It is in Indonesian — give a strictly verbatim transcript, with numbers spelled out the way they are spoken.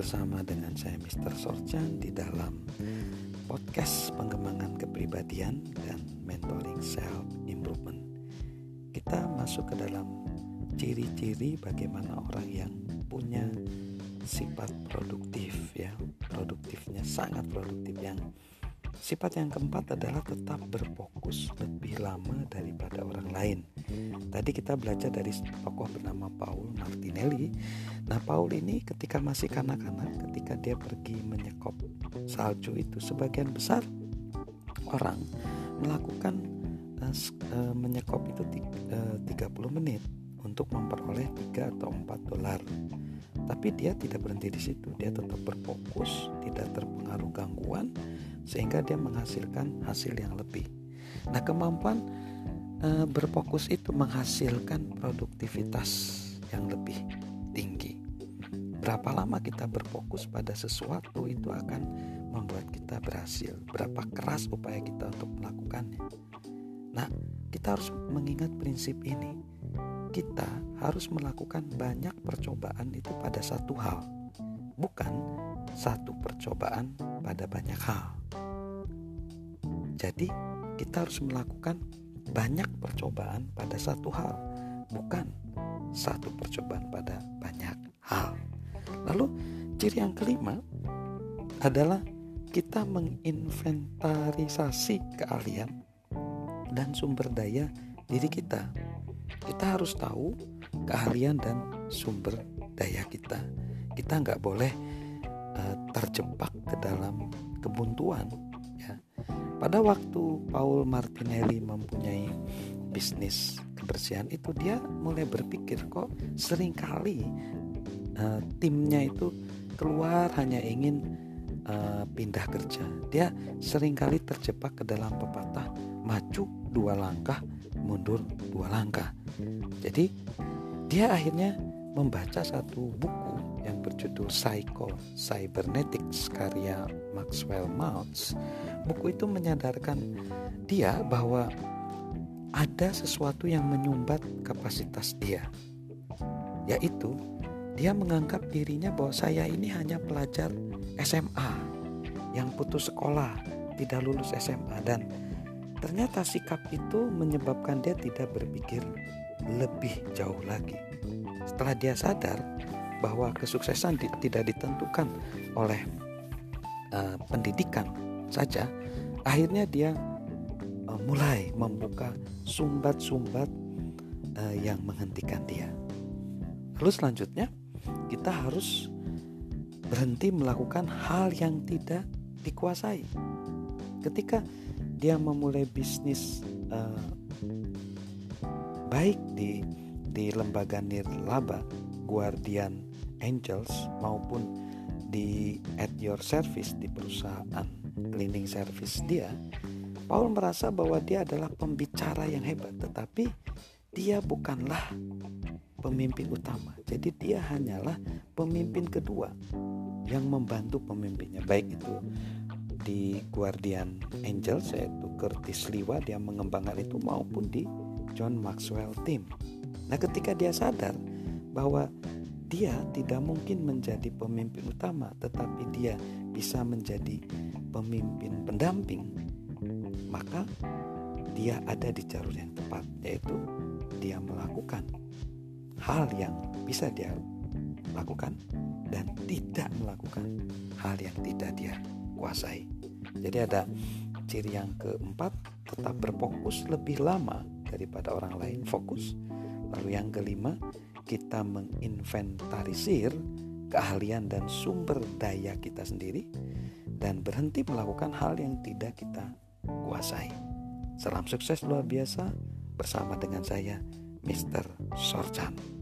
bersama dengan saya mister Sorcan di dalam podcast pengembangan kepribadian dan mentoring self improvement. Kita masuk ke dalam ciri-ciri bagaimana orang yang punya sifat produktif, ya, produktifnya sangat produktif. Yang sifat yang keempat adalah tetap berfokus lebih lama daripada orang lain. Tadi kita belajar dari tokoh bernama Paul Martinelli. Nah, Paul ini ketika masih kanak-kanak, ketika dia pergi menyekop salju itu, sebagian besar orang melakukan uh, menyekop itu tiga puluh menit untuk memperoleh tiga atau empat dolar. Tapi dia tidak berhenti di situ, dia tetap berfokus, tidak terpengaruh gangguan, sehingga dia menghasilkan hasil yang lebih. Nah, kemampuan e, berfokus itu menghasilkan produktivitas yang lebih tinggi. Berapa lama kita berfokus pada sesuatu itu akan membuat kita berhasil. Berapa keras upaya kita untuk melakukannya. Nah, kita harus mengingat prinsip ini. Kita harus melakukan banyak percobaan itu pada satu hal, bukan satu percobaan pada banyak hal. Jadi kita harus melakukan banyak percobaan pada satu hal, bukan satu percobaan pada banyak hal. Lalu ciri yang kelima adalah kita menginventarisasi keahlian dan sumber daya diri kita. Kita harus tahu keahlian dan sumber daya kita. Kita nggak boleh uh, terjebak ke dalam kebuntuan, ya. Pada waktu Paul Martinelli mempunyai bisnis kebersihan itu, dia mulai berpikir kok seringkali uh, timnya itu keluar hanya ingin uh, pindah kerja. Dia seringkali terjebak ke dalam pepatah maju dua langkah, mundur dua langkah. Jadi dia akhirnya membaca satu buku yang berjudul Psycho Cybernetics karya Maxwell Maltz. Buku itu menyadarkan dia bahwa ada sesuatu yang menyumbat kapasitas dia, yaitu dia menganggap dirinya bahwa saya ini hanya pelajar S M A yang putus sekolah, tidak lulus S M A, dan ternyata sikap itu menyebabkan dia tidak berpikir lebih jauh lagi. Setelah dia sadar bahwa kesuksesan di, tidak ditentukan oleh uh, pendidikan saja, akhirnya dia uh, mulai membuka sumbat-sumbat uh, yang menghentikan dia. Lalu selanjutnya kita harus berhenti melakukan hal yang tidak dikuasai. Ketika dia memulai bisnis uh, baik di di lembaga nirlaba Guardian Angels maupun di At Your Service, di perusahaan cleaning service dia, Paul merasa bahwa dia adalah pembicara yang hebat, tetapi dia bukanlah pemimpin utama. Jadi dia hanyalah pemimpin kedua yang membantu pemimpinnya, baik itu di Guardian Angels yaitu Curtis Lewa, dia mengembangkan itu, maupun di John Maxwell Team. Nah, ketika dia sadar bahwa dia tidak mungkin menjadi pemimpin utama, tetapi dia bisa menjadi pemimpin pendamping, maka dia ada di jalur yang tepat, yaitu dia melakukan hal yang bisa dia lakukan dan tidak melakukan hal yang tidak dia kuasai. Jadi ada ciri yang keempat, tetap berfokus lebih lama daripada orang lain, fokus. Lalu yang kelima, kita menginventarisir keahlian dan sumber daya kita sendiri dan berhenti melakukan hal yang tidak kita kuasai. Salam sukses luar biasa bersama dengan saya mister Sorcan.